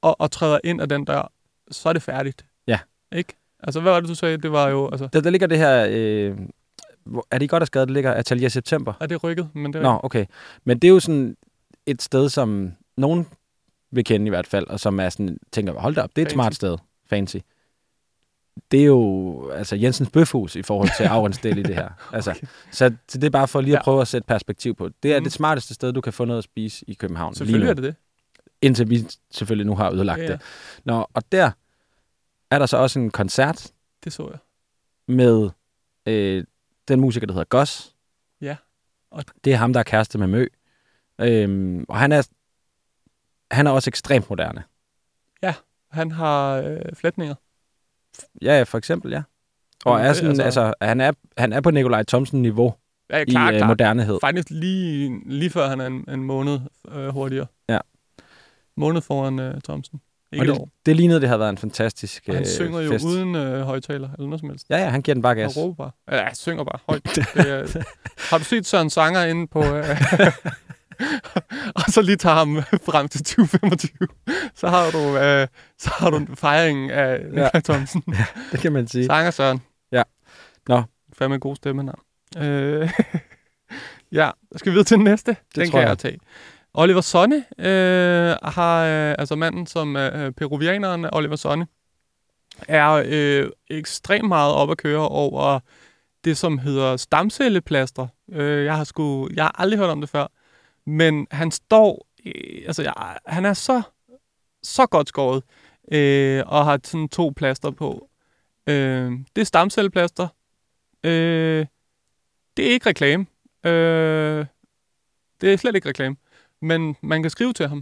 og træder ind af den der, så er det færdigt. Ja. Ikke? Altså, hvad var det, du sagde? Det var jo... Altså... Der ligger det her... er det godt at skade, det ligger Atelier September? Er det rykket? Men det er... Nå, okay. Men det er jo sådan et sted, som... Nogen vil kende i hvert fald, og som er sådan, tænker, hold da op, det er et smart sted. Fancy. Det er jo altså Jensens Bøfhus i forhold til Aurens Del i det her. Altså, okay. Så det er bare for lige at prøve at sætte perspektiv på. Det er det smarteste sted, du kan få noget at spise i København. Selvfølgelig er det det. Indtil vi selvfølgelig nu har ødelagt det. Nå, og der er der så også en koncert. Det så jeg. Med den musiker, der hedder Goss. Ja. og det er ham, der er kæreste med Mø. Og han er også ekstremt moderne. Ja, han har flætninger. Ja, for eksempel, ja. Og er sådan, altså, han er på Nikolaj Thomsen-niveau. Ja, klart, i modernehed. Faktisk lige før han er en måned hurtigere. Ja. Måned foran Thomsen. Ikke og det lignede, det havde været en fantastisk fest. Han synger fest. Jo uden højtaler eller noget som helst. Ja, han giver den bare gas. Han råber bare. Ja, han synger bare højt. Har du set Søren Sanger inde på... og så lige tager ham frem til 2025. Så har du fejringen af Nikolaj Thomsen. Ja, det kan man sige. Sanger Søren. Ja. Nå. Fandme en god stemme, han har. Ja, skal vi videre til den næste? Den kan jeg tage. Oliver Sonne altså manden som peruvianeren Oliver Sonne, er ekstremt meget op at køre over det, som hedder stamcelleplaster. Jeg har aldrig hørt om det før, men han står, han er så godt skåret og har sådan 2 plaster på. Det er stamcelleplaster. Det er ikke reklame. Det er slet ikke reklame. Men man kan skrive til ham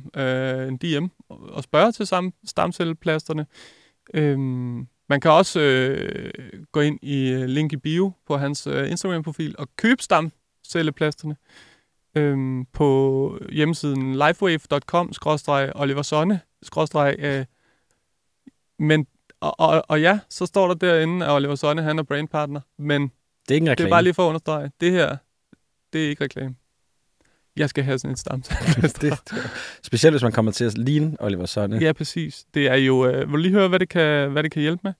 en DM og spørge til stamcelleplasterne. Man kan også gå ind i link i bio på hans Instagram-profil og købe stamcelleplasterne på hjemmesiden lifewave.com/Oliver Sonne/. Men ja, så står der derinde, at Oliver Sonne, han er brandpartner. Men det er ikke en reklame. Det er bare lige for at understrege. Det her, det er ikke reklame. Jeg skal have sådan en stamcelleplaster. Specielt hvis man kommer til at ligne Oliver Sonne. Ja, præcis. Det er jo... vil du lige høre, hvad det kan hjælpe med?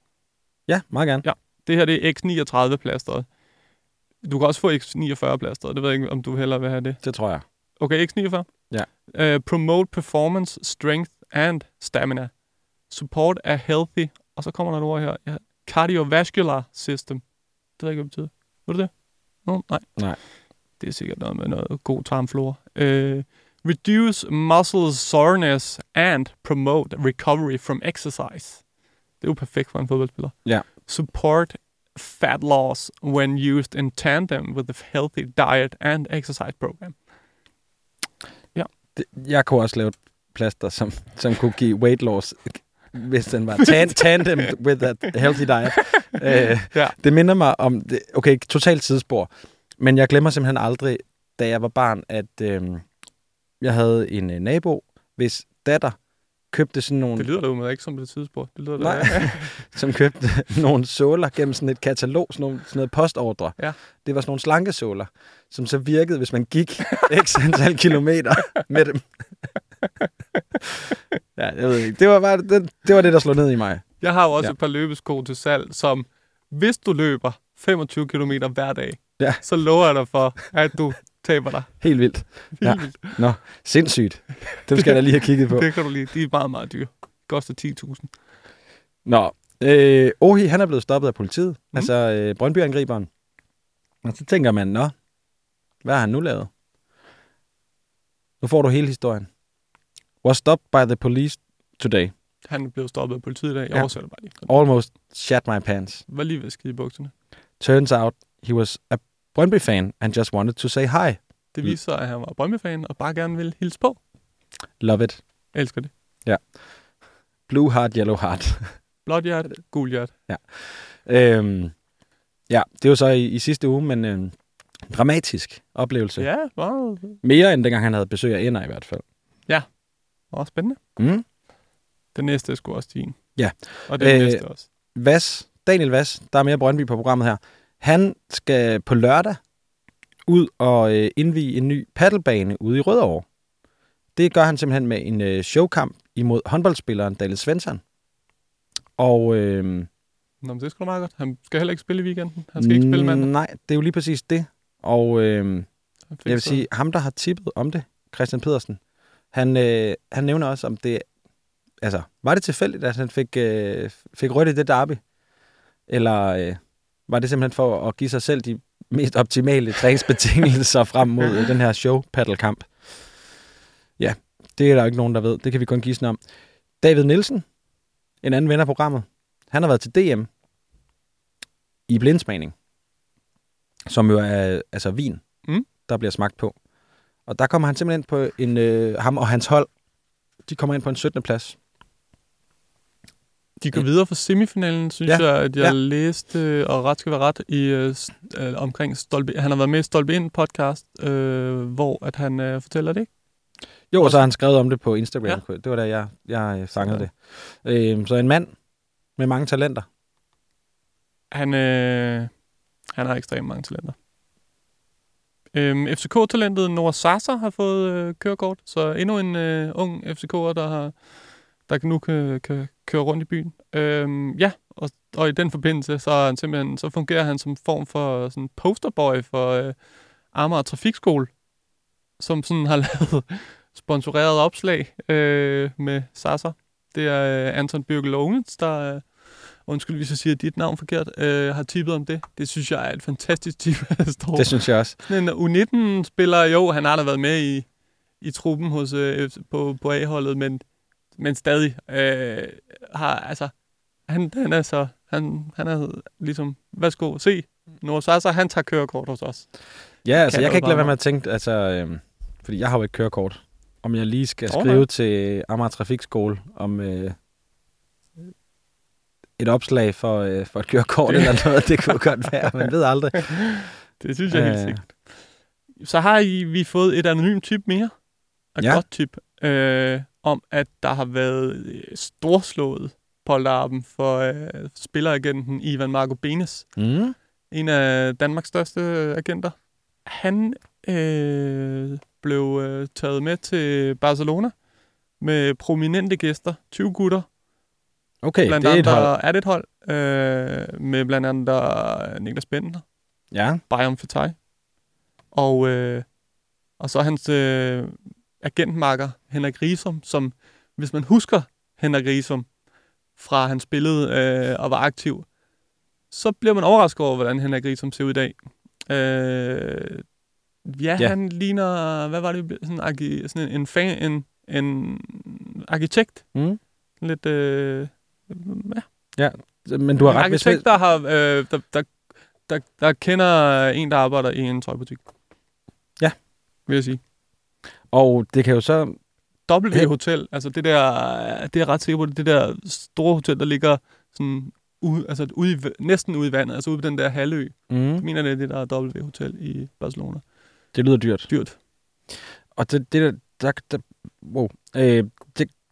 Ja, meget gerne. Ja. Det her, det er X39-plasteret. Du kan også få X49-plasteret. Det ved jeg ikke, om du hellere vil have det. Det tror jeg. Okay, X49? Ja. Promote performance, strength and stamina. Support a healthy... Og så kommer der et ord her. Ja. Cardiovascular system. Det ved jeg ikke, hvad det betyder. Ved du det? No? Nej. Det er sikkert noget med noget god tarmflora. Reduce muscle soreness and promote recovery from exercise. Det er jo perfekt for en fodboldspiller. Yeah. Support fat loss when used in tandem with a healthy diet and exercise program. Ja. Jeg kunne også lave plaster, som kunne give weight loss, hvis den var tandem with a healthy diet. Yeah. Det minder mig om... Okay, totalt sidespor. Men jeg glemmer simpelthen aldrig, da jeg var barn, at jeg havde en nabo, hvis datter købte sådan nogle... Det lyder da jo ikke som det tidspunkt. Det lyder nej, da, som købte nogle såler gennem sådan et katalog, sådan noget postordre. Ja. Det var sådan nogle slanke såler, som så virkede, hvis man gik x antal kilometer med dem. Ja, jeg ved ikke. Det var det, der slog ned i mig. Jeg har jo også et par løbesko til salg, som hvis du løber 25 kilometer hver dag, ja. Så lover jeg dig for, at du taber dig. Helt vildt. Ja. Nå, sindssygt. Dem skal jeg lige have kigget på. Det kan du lige. De er meget, meget dyre. Koster 10.000. Nå, Ohi, han er blevet stoppet af politiet. Mm. Altså Brøndby-angriberen. Og så tænker man, nå, hvad har han nu lavet? Nu får du hele historien. Was stopped by the police today. Han blev stoppet af politiet i dag. Jeg oversætter bare lige. Almost shat my pants. Var lige ved at skide i bukserne. Turns out, he was a Brøndby-fan and just wanted to say hi. Det viser, at han var Brøndby-fan og bare gerne ville hilse på. Love it. Jeg elsker det. Ja. Blue heart, yellow heart. Blåt hjert, gul hjert. Ja. Ja, det var så i sidste uge, men dramatisk oplevelse. Ja, wow. Mere end dengang han havde besøg af Ender i hvert fald. Ja, meget spændende. Mm. Den næste er sgu også din. Ja. Og den næste også. Daniel Vass, der er mere Brøndby på programmet her. Han skal på lørdag ud og indvige en ny paddelbane ude i Rødovre. Det gør han simpelthen med en showkamp imod håndboldspilleren Dalle Svensson. Og... Nå, men det skal du meget godt. Han skal heller ikke spille i weekenden. Han skal ikke spille mandag. Nej, det er jo lige præcis det. Og jeg vil sige, ham der har tippet om det, Christian Pedersen, han nævner også om det... Altså, var det tilfældigt, at han fik rødt i det derby? Eller... var det simpelthen for at give sig selv de mest optimale træningsbetingelser frem mod den her show-paddelkamp? Ja, det er der jo ikke nogen, der ved. Det kan vi kun gisne om. David Nielsen, en anden ven af programmet, han har været til DM i blindsmagning, som jo er altså vin. Mm. der bliver smagt på. Og der kommer han simpelthen ind på en... ham og hans hold, de kommer ind på en 17. plads. De går videre fra semifinalen, synes jeg, at jeg læste, og ret skal være ret, omkring Stolpe. Han har været med i Stolpe Ind podcast, hvor at han fortæller det, ikke? Jo, og så har han skrevet om det på Instagram. Ja. Det var da jeg fangede det. Så en mand med mange talenter. Han har ekstremt mange talenter. FCK-talentet Nora Sasa har fået kørekort, så endnu en ung FCK'er, der nu kan køre rundt i byen. Og i den forbindelse, så fungerer han som form for sådan posterboy for Amager Trafikskole, som sådan har lavet sponsoreret opslag med Sasa. Det er Anton Birkel Ognitz, der... undskyld, hvis jeg siger dit navn forkert, har tippet om det. Det synes jeg er et fantastisk tip. Det synes jeg også. En U19-spiller, jo, han har da været med i truppen hos, på A-holdet, men stadig har, altså, han er så, han er ligesom, værsgo, se, Nora Sasa, han tager kørekort hos os. Ja, altså, jeg kan ikke lade være med at tænke, altså, fordi jeg har jo ikke kørekort, om jeg lige skal skrive til Amager Trafikskole om... et opslag for at køre kort eller noget, det kunne godt være, man ved aldrig. Det synes jeg helt sikkert. Så har vi fået et anonymt tip mere, godt tip, om at der har været storslået polterappen for spilleragenten Ivan Marko Benes. Mm. En af Danmarks største agenter. Han blev taget med til Barcelona med prominente gæster, 20 gutter. Okay, blandt det er andre et hold. Er det et hold med blandt andet Niklas Bentner, Bayern Fetai, og så hans agentmakker Henrik Riesom, som, hvis man husker Henrik Riesom fra han spillede og var aktiv, så bliver man overrasket over, hvordan Henrik Riesom ser ud i dag. Han ligner, hvad var det, sådan en arkitekt. Mm. Lidt... men du har ret. En arkitekt, der har der kender en, der arbejder i en tøjbutik. Ja, vil jeg sige. Og det kan jo så W Hotel, altså det der, det er ret sikker på, det der store hotel, der ligger sådan ude i, næsten ude i vandet, altså ude på den der halvø. Mm. Mener det, der er W Hotel i Barcelona. Det lyder dyrt. Og det der wow.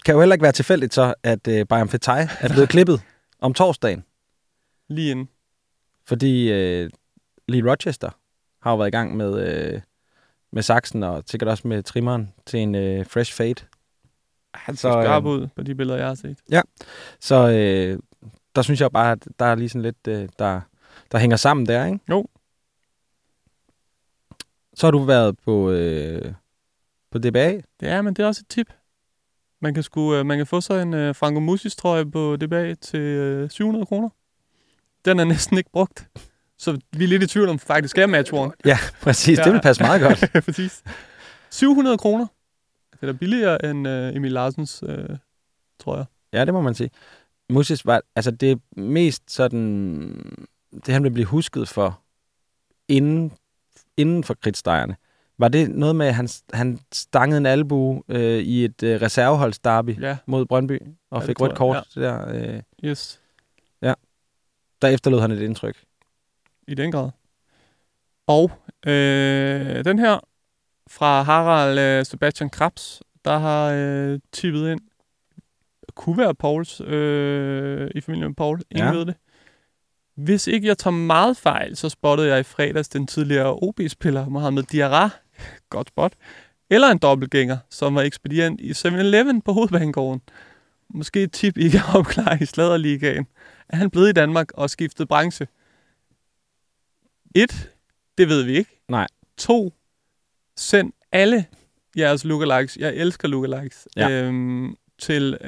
Kan jo heller ikke være tilfældigt så, at Bayern Fetai er blevet klippet om torsdagen. Lige inden. Fordi Lee Rochester har jo været i gang med saksen, og sikkert også med trimmeren til en fresh fade. Han ser skarp ud på de billeder, jeg har set. Ja, så der synes jeg bare, at der er lige sådan lidt, der hænger sammen der, ikke? Jo. Så har du været på DBA. Ja, men det er også et tip. Man kan få sig en Franco Musis-trøje på DBA til 700 kroner. Den er næsten ikke brugt. Så vi er lidt i tvivl om, faktisk er matchworn. Ja, præcis. Ja. Det vil passe meget godt. Præcis. 700 kroner. Det er da billigere end Emil Larsens trøjer. Ja, det må man sige. Musis var altså det mest sådan... Det han ville blive husket for inden for kridtstejerne. Var det noget med, at han stangede en albue i et reserveholdsderby mod Brøndby og fik rødt kort? Ja. Der, yes. Ja. Der efterlod han et indtryk. I den grad. Og den her fra Harald Sebastian Krabs, der har tippet ind. Kunne være Pauls, i familien med Paul. Ingen ved det. Hvis ikke jeg tager meget fejl, så spottede jeg i fredags den tidligere OB-spiller Mohamed Diarra. Godt spot. Eller en dobbeltgænger, som var ekspedient i 7-Eleven på Hovedbanegården. Måske et tip, I kan opklare i Sladderligaen. Er han blevet i Danmark og skiftet branche? 1. Det ved vi ikke. Nej. 2. Send alle jeres lookalikes, jeg elsker lookalikes, til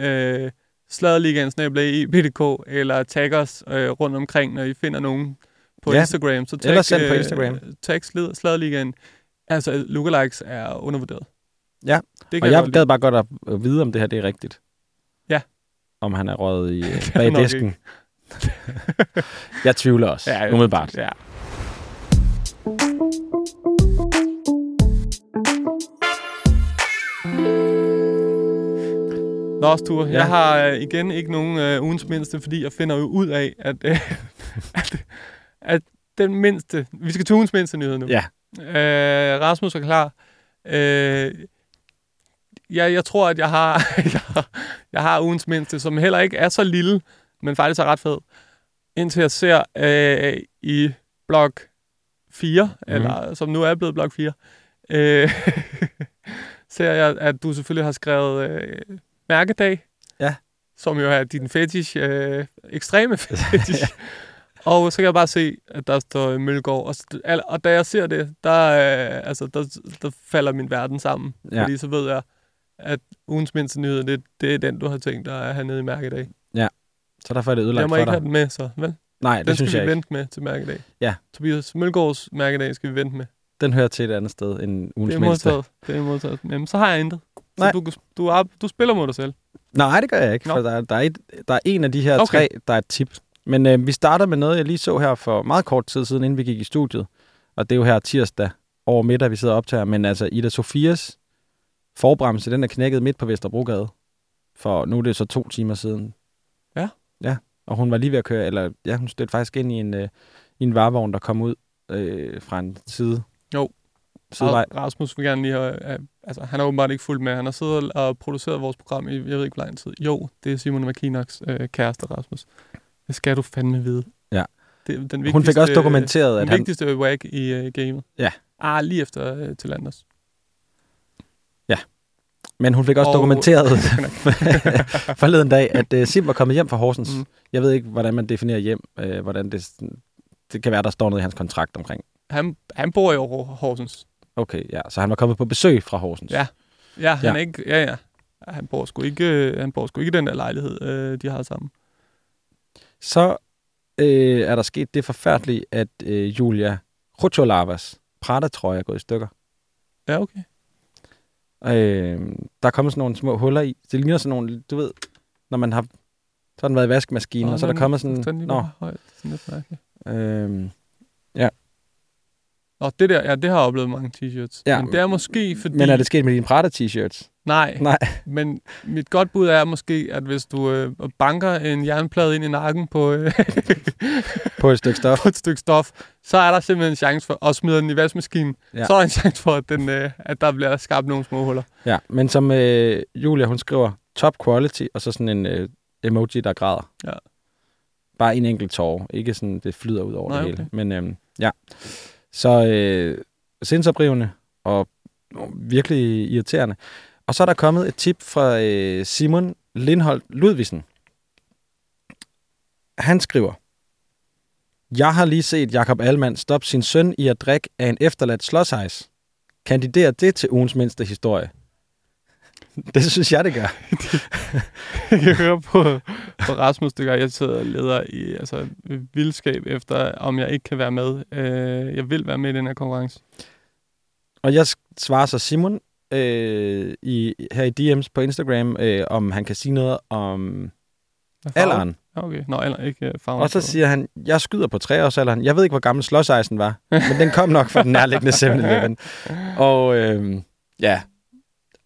Sladderligaen.dk eller tag os rundt omkring, når I finder nogen på Instagram. Så tag, eller send på Instagram. Tag Sladderligaen. Altså, lookalikes er undervurderet. Ja, det og jeg gad bare godt at vide, om det her det er rigtigt. Ja. Om han er røget i bag disken. Jeg tvivler også, umiddelbart. Ja. Lost Tour. Ja. Jeg har igen ikke nogen ugens mindste, fordi jeg finder jo ud af, at den mindste... Vi skal til ugens mindste nyhed nu. Ja. Rasmus er klar. Jeg tror, at jeg har ugens mindste, som heller ikke er så lille, men faktisk er ret fed. Indtil jeg ser i blok 4, eller som nu er blevet blok 4, ser jeg, at du selvfølgelig har skrevet mærkedag, ja, som jo er din fetish, ekstreme fetish. Ja. Og så kan jeg bare se, at der står Mølgaard. Og da jeg ser det, der falder min verden sammen. Ja. Fordi så ved jeg, at ugens mindste nyhed, det er den, du har tænkt dig at have nede i mærkedag. Ja, så derfor er det ødelagt for dig. Jeg må ikke have den med, så vel? Nej, det synes jeg ikke. Den skal vi vente med til mærkedag. Ja. Tobias Mølgaards mærkedag skal vi vente med. Den hører til et andet sted end ugens mindste. Det er modtaget. Jamen, så har jeg intet. Så du spiller mod dig selv. Nej, det gør jeg ikke. No. For der er en af de her tre, der er et tip. Men vi starter med noget, jeg lige så her for meget kort tid siden, inden vi gik i studiet. Og det er jo her tirsdag over middag, vi sidder og optager. Men altså, Ida Sofias forbremse, den er knækket midt på Vesterbrogade. For nu er det så 2 timer siden. Ja. Ja, og hun var lige ved at køre, eller ja, hun stødte faktisk ind i en varevogn, der kom ud fra en side. Jo, Rasmus vil gerne lige have... Altså, han har åbenbart ikke fulgt med. Han har siddet og produceret vores program i, jeg ved ikke hvor lang tid. Jo, det er Simon McKinox kæreste, Rasmus. Det skal du fandme vide. Ja. Det, den hun fik også dokumenteret, at han... Den vigtigste wag i gamet. Ja. Lige efter til Anders. Ja. Men hun fik også dokumenteret forleden dag, at Sim var kommet hjem fra Horsens. Mm. Jeg ved ikke, hvordan man definerer hjem. Hvordan det kan være, der står noget i hans kontrakt omkring. Han bor jo over Horsens. Okay, ja. Så han var kommet på besøg fra Horsens. Ja, han er ikke... Ja, ja. Han bor sgu ikke i den der lejlighed, de har sammen. Så er der sket det forfærdelige, at Julia Rucholavas Prada-trøje er gået i stykker. Ja, okay. Der er kommet sådan nogle små huller i. Det ligner sådan nogle, du ved, når man har... Så har den været i vaskemaskinen, og så er der kommet sådan... Nå, sådan lidt ja. Og det der, ja, det har jeg oplevet mange t-shirts. Ja, men det er måske fordi... Men er det sket med dine Prada-t-shirts? Nej, men mit godt bud er måske, at hvis du banker en jernplade ind i nakken på, på et stykke stof. På et stykke stof, så er der simpelthen en chance for at smide den i vaskemaskinen. Ja. Så er der en chance for, at der bliver skabt nogle små huller. Ja, men som Julia, hun skriver top quality, og så sådan en emoji, der græder. Ja. Bare en enkelt tårer. Ikke sådan, det flyder ud over det hele. Men ja... Så sindsoprivende og virkelig irriterende. Og så er der kommet et tip fra Simon Lindholt Ludvigsen. Han skriver: Jeg har lige set Jakob Allmann stoppe sin søn i at drikke af en efterladt slåshejs. Kandiderer det til ugens mindste historie? Det synes jeg, det gør. Jeg kan høre på Rasmus, det gør. Jeg sidder og leder i vildskab efter, om jeg ikke kan være med. Jeg vil være med i den her konkurrence. Og jeg svarer så Simon her i DM's på Instagram, om han kan sige noget om alderen. Okay. Nå, alderen, ikke farven. Og så siger han, jeg skyder på 3-årsalderen. Jeg ved ikke, hvor gammel slåsejsen var, men den kom nok fra den nærliggende 7-Eleven. Og ja...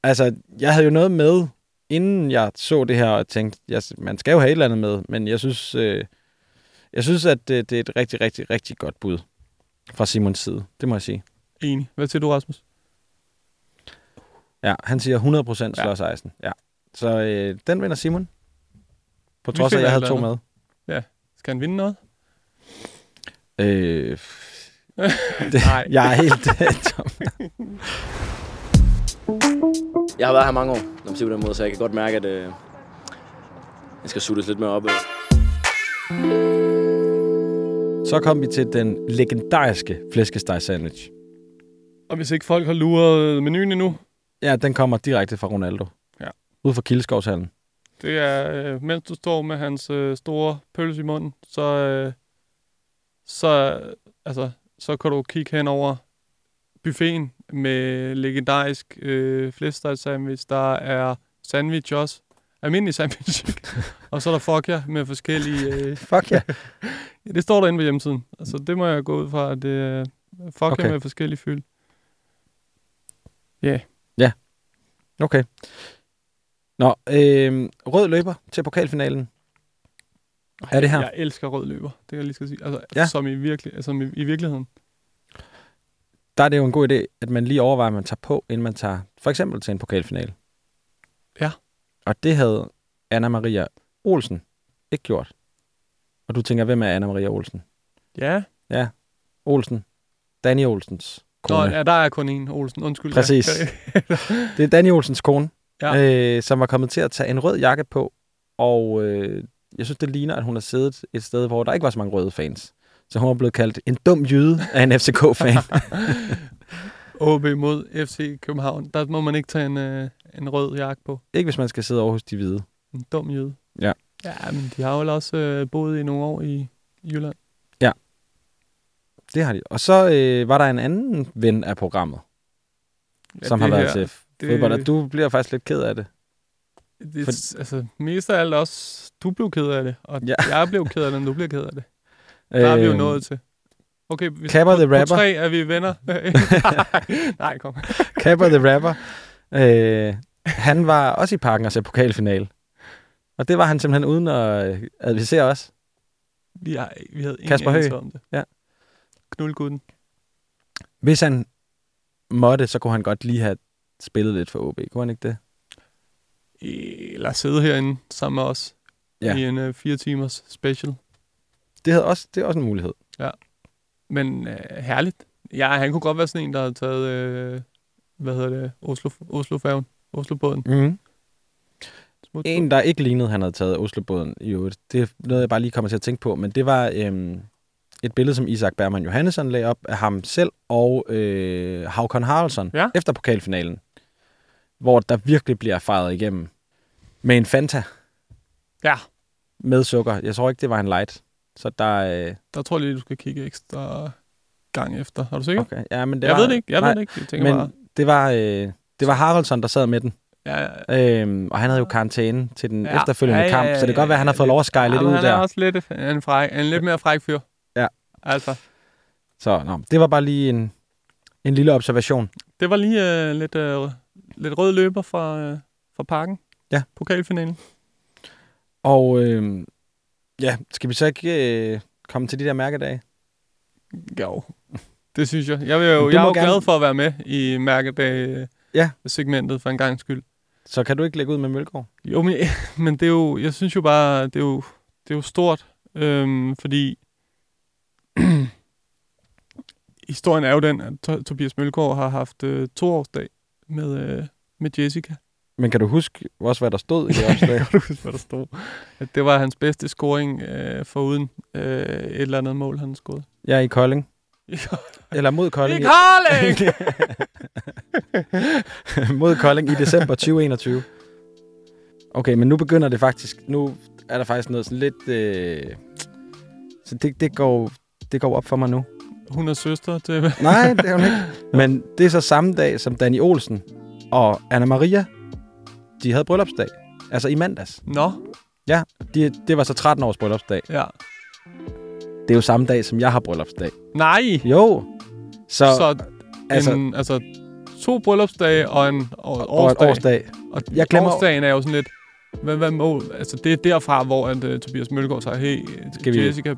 Altså, jeg havde jo noget med, inden jeg så det her, og tænkte, man skal jo have et eller andet med, men jeg synes at det er et rigtig, rigtig, rigtig godt bud fra Simons side. Det må jeg sige. Enig. Hvad siger du, Rasmus? Ja, han siger 100% slåsejsen. Ja. Så den vinder Simon. På trods af, at jeg havde 2 med. Ja. Skal han vinde noget? Nej. Jeg er helt tom. Jeg har været her mange år, når man siger på den måde, så jeg kan godt mærke, at jeg skal suttes lidt mere op. Så kom vi til den legendariske flæskesteg-sandwich. Og hvis ikke folk har luret menuen endnu? Ja, den kommer direkte fra Ronaldo. Ja. Ude fra Kildeskovshallen. Det er, mens du står med hans store pølse i munden, så kan du kigge hen over buffeten med legendarisk flæskestegsandwich. Der er sandwich også. Almindelig sandwich. Og så er der fuck yeah, med forskellige... Fuck yeah. Ja, det står der inde på hjemmesiden. Altså, det må jeg gå ud fra. Det er fuck okay. Yeah med forskellige fyld. Ja. Yeah. Ja. Yeah. Okay. Nå, rød løber til pokalfinalen. Er det her? Jeg elsker rød løber, det kan jeg lige skal sige. Altså, ja. som i virkeligheden. Der er det jo en god idé, at man lige overvejer, at man tager på, inden man tager for eksempel til en pokalfinale. Ja. Og det havde Anna Maria Olsen ikke gjort. Og du tænker, hvem er Anna Maria Olsen? Ja. Ja, Olsen. Danny Olsens kone. Nå, ja, der er kun en Olsen, undskyld. Præcis. Det er Danny Olsens kone, som var kommet til at tage en rød jakke på, og jeg synes, det ligner, at hun har siddet et sted, hvor der ikke var så mange røde fans. Så hun er blevet kaldt en dum jyde af en FCK-fan. OB mod FC København. Der må man ikke tage en rød jakke på. Ikke hvis man skal sidde over hos de hvide. En dum jyde. Ja. Ja, men de har jo også boet i nogle år i Jylland. Ja, det har de. Og så var der en anden ven af programmet, ja, som har været til fodbold, og du bliver faktisk lidt ked af det. Altså, mest af alt også, du blev ked af det, og jeg blev ked af det, og du bliver ked af det. Der er vi jo nået til. Okay, på tre er vi venner. Nej, kom. Kapper the Rapper. Han var også i Parken og så pokalfinale. Og det var han simpelthen uden at advisere os. Ja, vi havde ingen anelse om det. Ja. Knulguden. Hvis han måtte, så kunne han godt lige have spillet lidt for OB. Kunne han ikke det? Eller sidde herinde sammen med os i en 4 timers special. Det er også en mulighed. Ja. Men herligt. Ja, han kunne godt være sådan en, der havde taget Oslofærgen. Oslobåden. Mm-hmm. En, der ikke lignede, han havde taget Oslobåden i øvrigt. Det er noget, jeg bare lige kommer til at tænke på, men det var et billede, som Isak Bergmann Johansson lagde op af ham selv og Håkon Haraldsson efter pokalfinalen, hvor der virkelig bliver fejret igennem med en Fanta med sukker. Jeg tror ikke, det var en light. Så der tror jeg lige, du skal kigge ekstra gang efter. Er du sikker? Okay. Ja, men jeg ved det ikke. Jeg tænker men bare. Det var Haraldsson, der sad med den. Ja. Og han havde jo karantæne til den efterfølgende kamp, så det kan godt være, at han har fået lov at skære lidt ud der. Han er også lidt en lidt mere fræk fyr. Ja. Altså. Så det var bare lige en lille observation. Det var lige lidt rød løber fra Parken. Ja. Pokalfinalen. Og skal vi så ikke komme til de der mærkedage? Jo, det synes jeg. Jeg er jo glad for at være med i mærkedage. Ja. Segmentet for en gang skyld. Så kan du ikke lægge ud med Mølgaard? Jo, men det er jo, jeg synes jo bare, det er jo stort, fordi historien er jo den, at Tobias Mølgaard har haft 2-årsdag med Jessica. Men kan du huske også, hvad der stod i det opslag? Jeg kan huske, hvad der stod. At det var hans bedste scoring foruden et eller andet mål, han skød. Ja, i Kolding. Eller mod Kolding. I Kolding! Mod Kolding i december 2021. Okay, men nu begynder det faktisk. Nu er der faktisk noget sådan lidt... så det går op for mig nu. Hun er søster til... Nej, det er hun ikke. Men det er så samme dag, som Danny Olsen og Anna Maria, de havde bryllupsdag. Altså i mandags. Nå. Ja, det var så 13 års bryllupsdag. Ja. Det er jo samme dag, som jeg har bryllupsdag. Nej! Jo. Så altså 2 bryllupsdage og en årsdag. Og jeg glemmer... Årsdagen er jo sådan lidt... Hvad mål? Altså, det er derfra, hvor Tobias Mølgaard siger, hey, Jessica,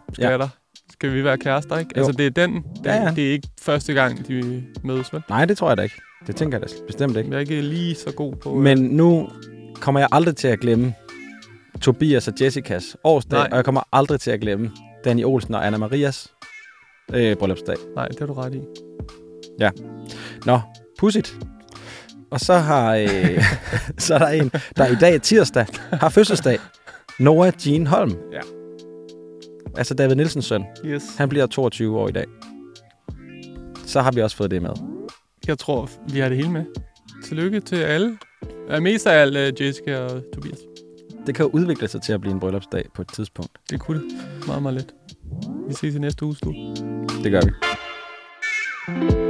skal vi være kærester, ikke? Jo. Altså, det er den. Det er ikke første gang, de mødes, vel? Nej, det tror jeg da ikke. Det tænker jeg da bestemt ikke. Jeg er ikke lige så god på... Men nu kommer jeg aldrig til at glemme Tobias og Jessicas årsdag, og jeg kommer aldrig til at glemme Danny Olsen og Anna Marias bryllupsdag. Nej, det har du ret i. Ja. Nå, pudsigt. Og så har så er der en, der i dag tirsdag har fødselsdag. Noah Jean Holm. Ja. Altså David Nielsens søn. Yes. Han bliver 22 år i dag. Så har vi også fået det med. Jeg tror, vi har det hele med. Tillykke til alle. Mest af alt Jessica og Tobias. Det kan jo udvikle sig til at blive en bryllupsdag på et tidspunkt. Det kunne det. Meget, meget let. Vi ses i næste uge, Stu. Det gør vi.